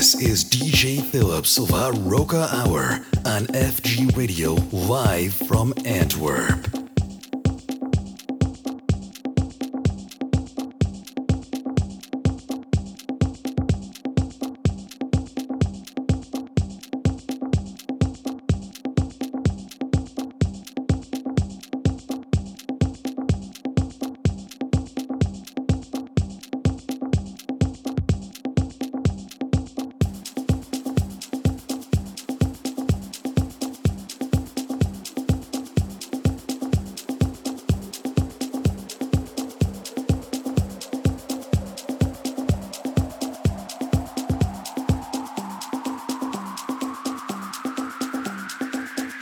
This is DJ Philip's LaRocca Hour on FG Radio, live from Antwerp.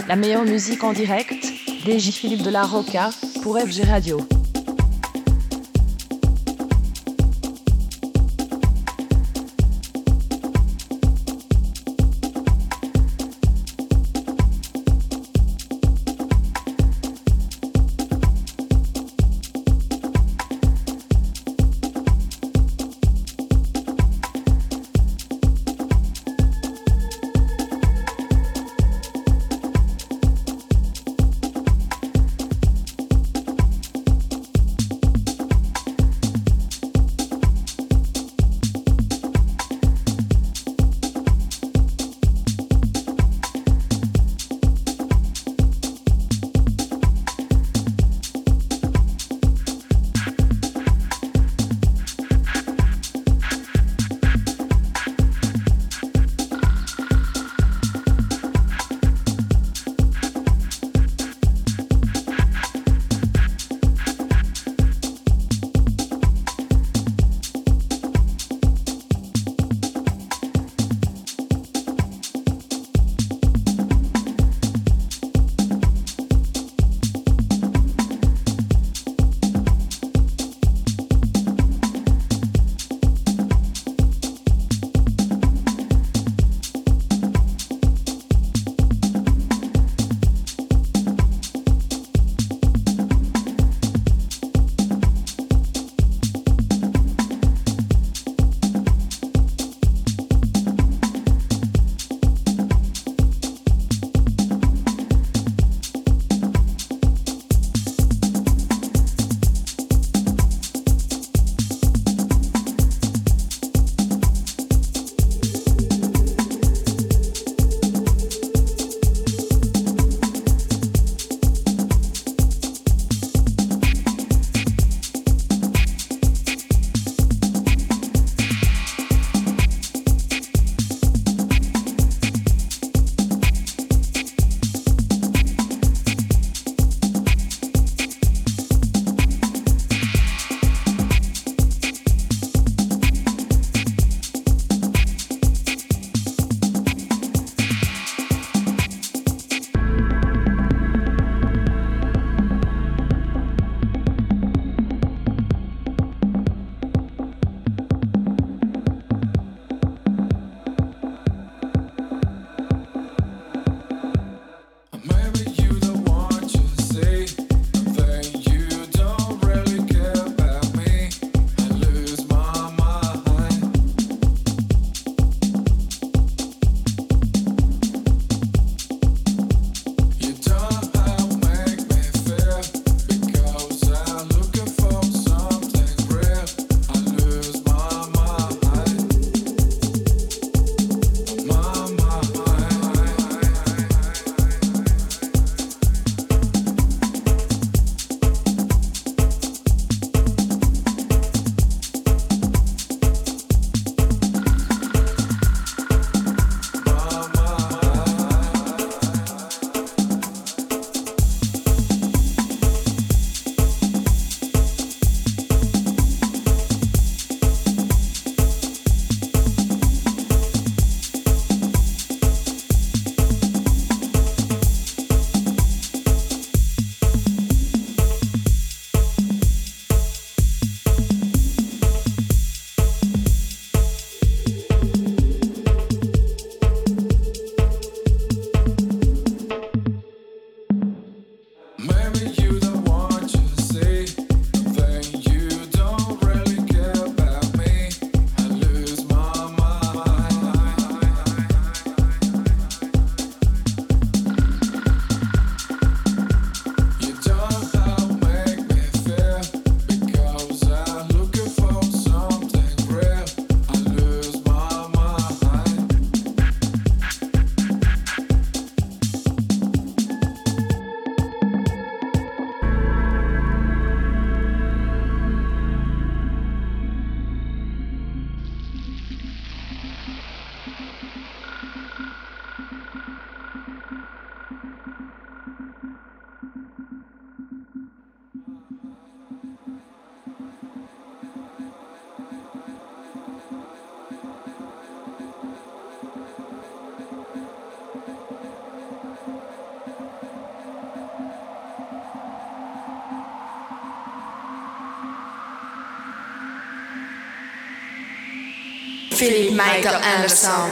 La meilleure musique en direct, DJ Philippe de LaRocca pour FG Radio. Philip Michael Anderson.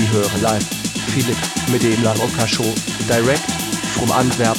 Sie hören live Philippe mit dem LaRocca Show, direct from Antwerp.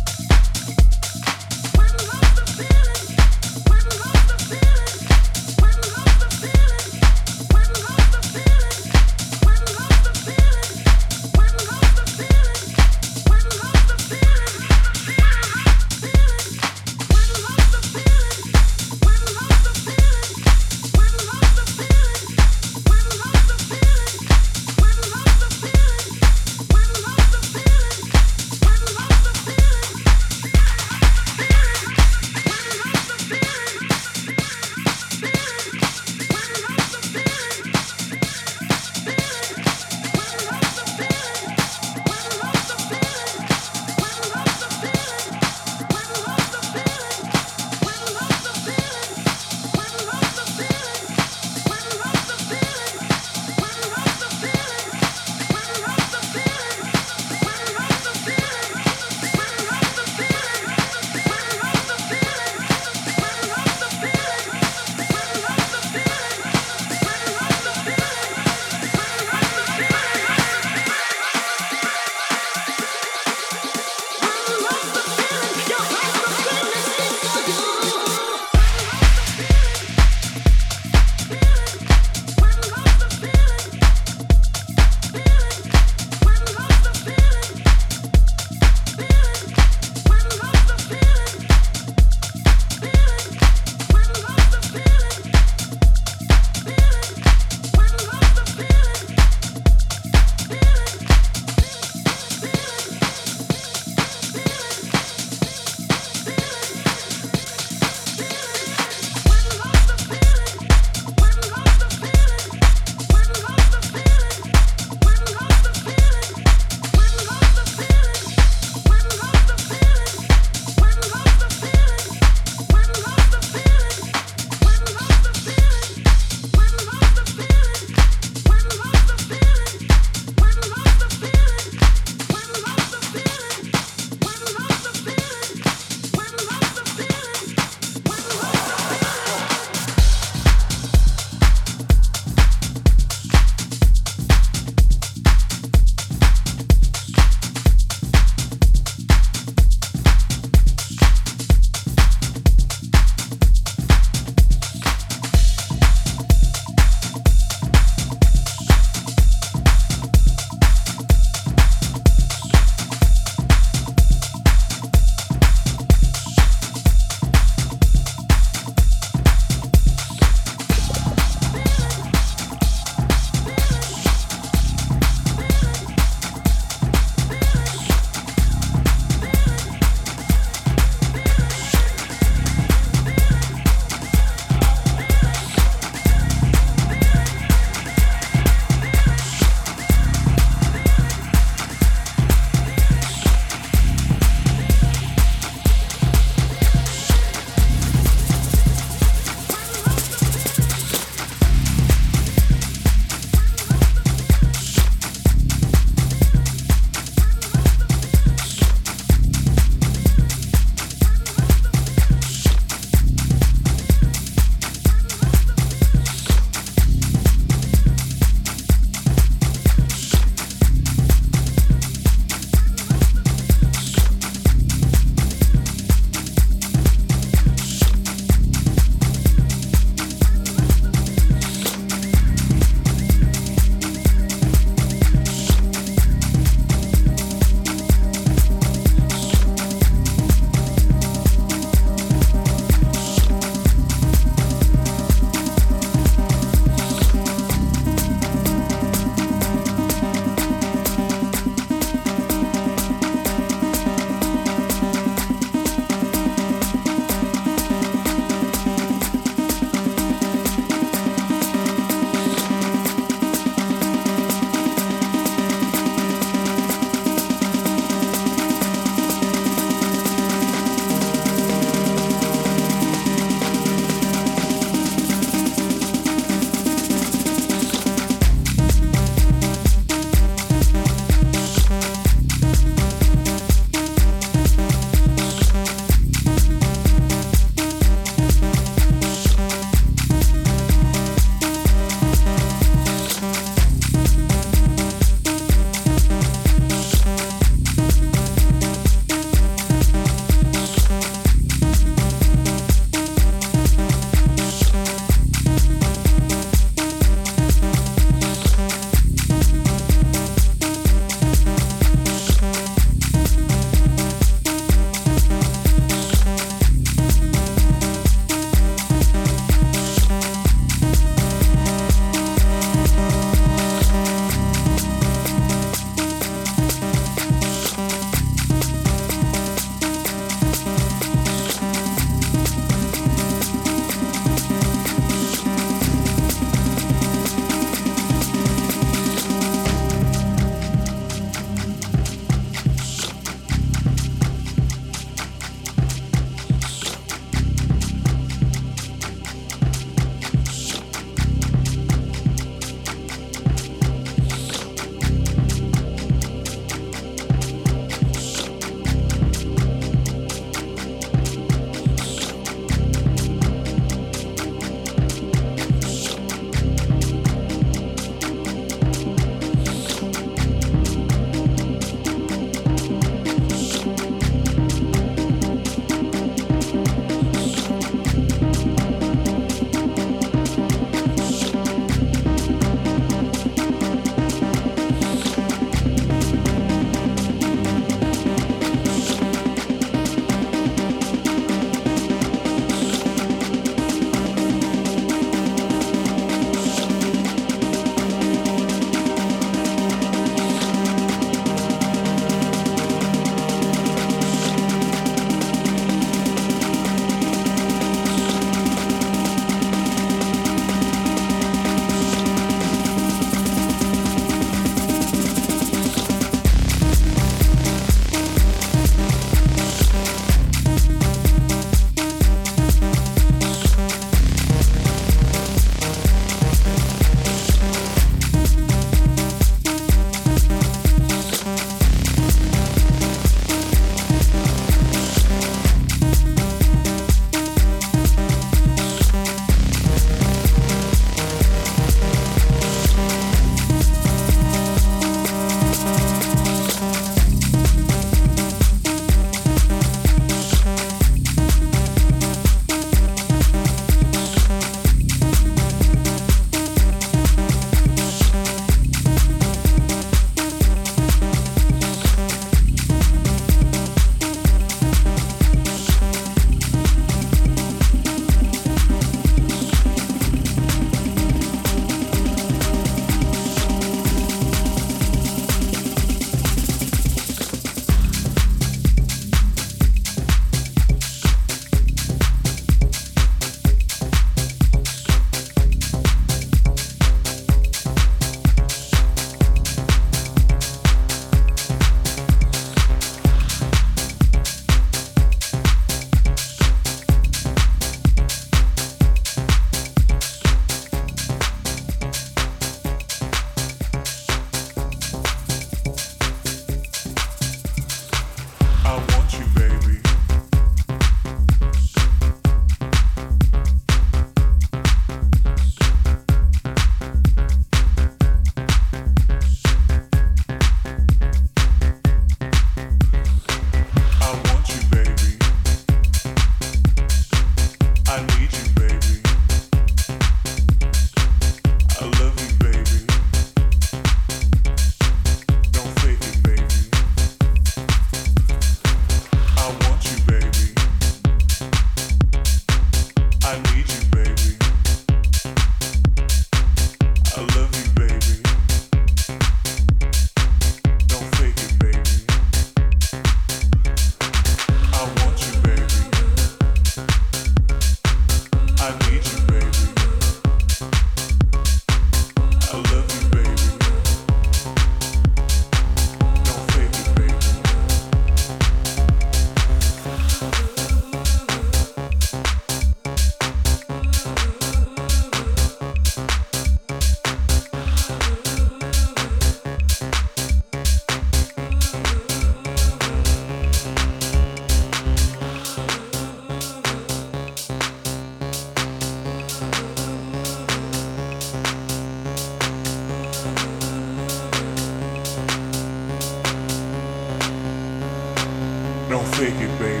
Don't fake it, baby.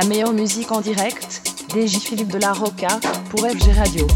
La meilleure musique en direct, DJ Philippe de LaRocca pour FG Radio.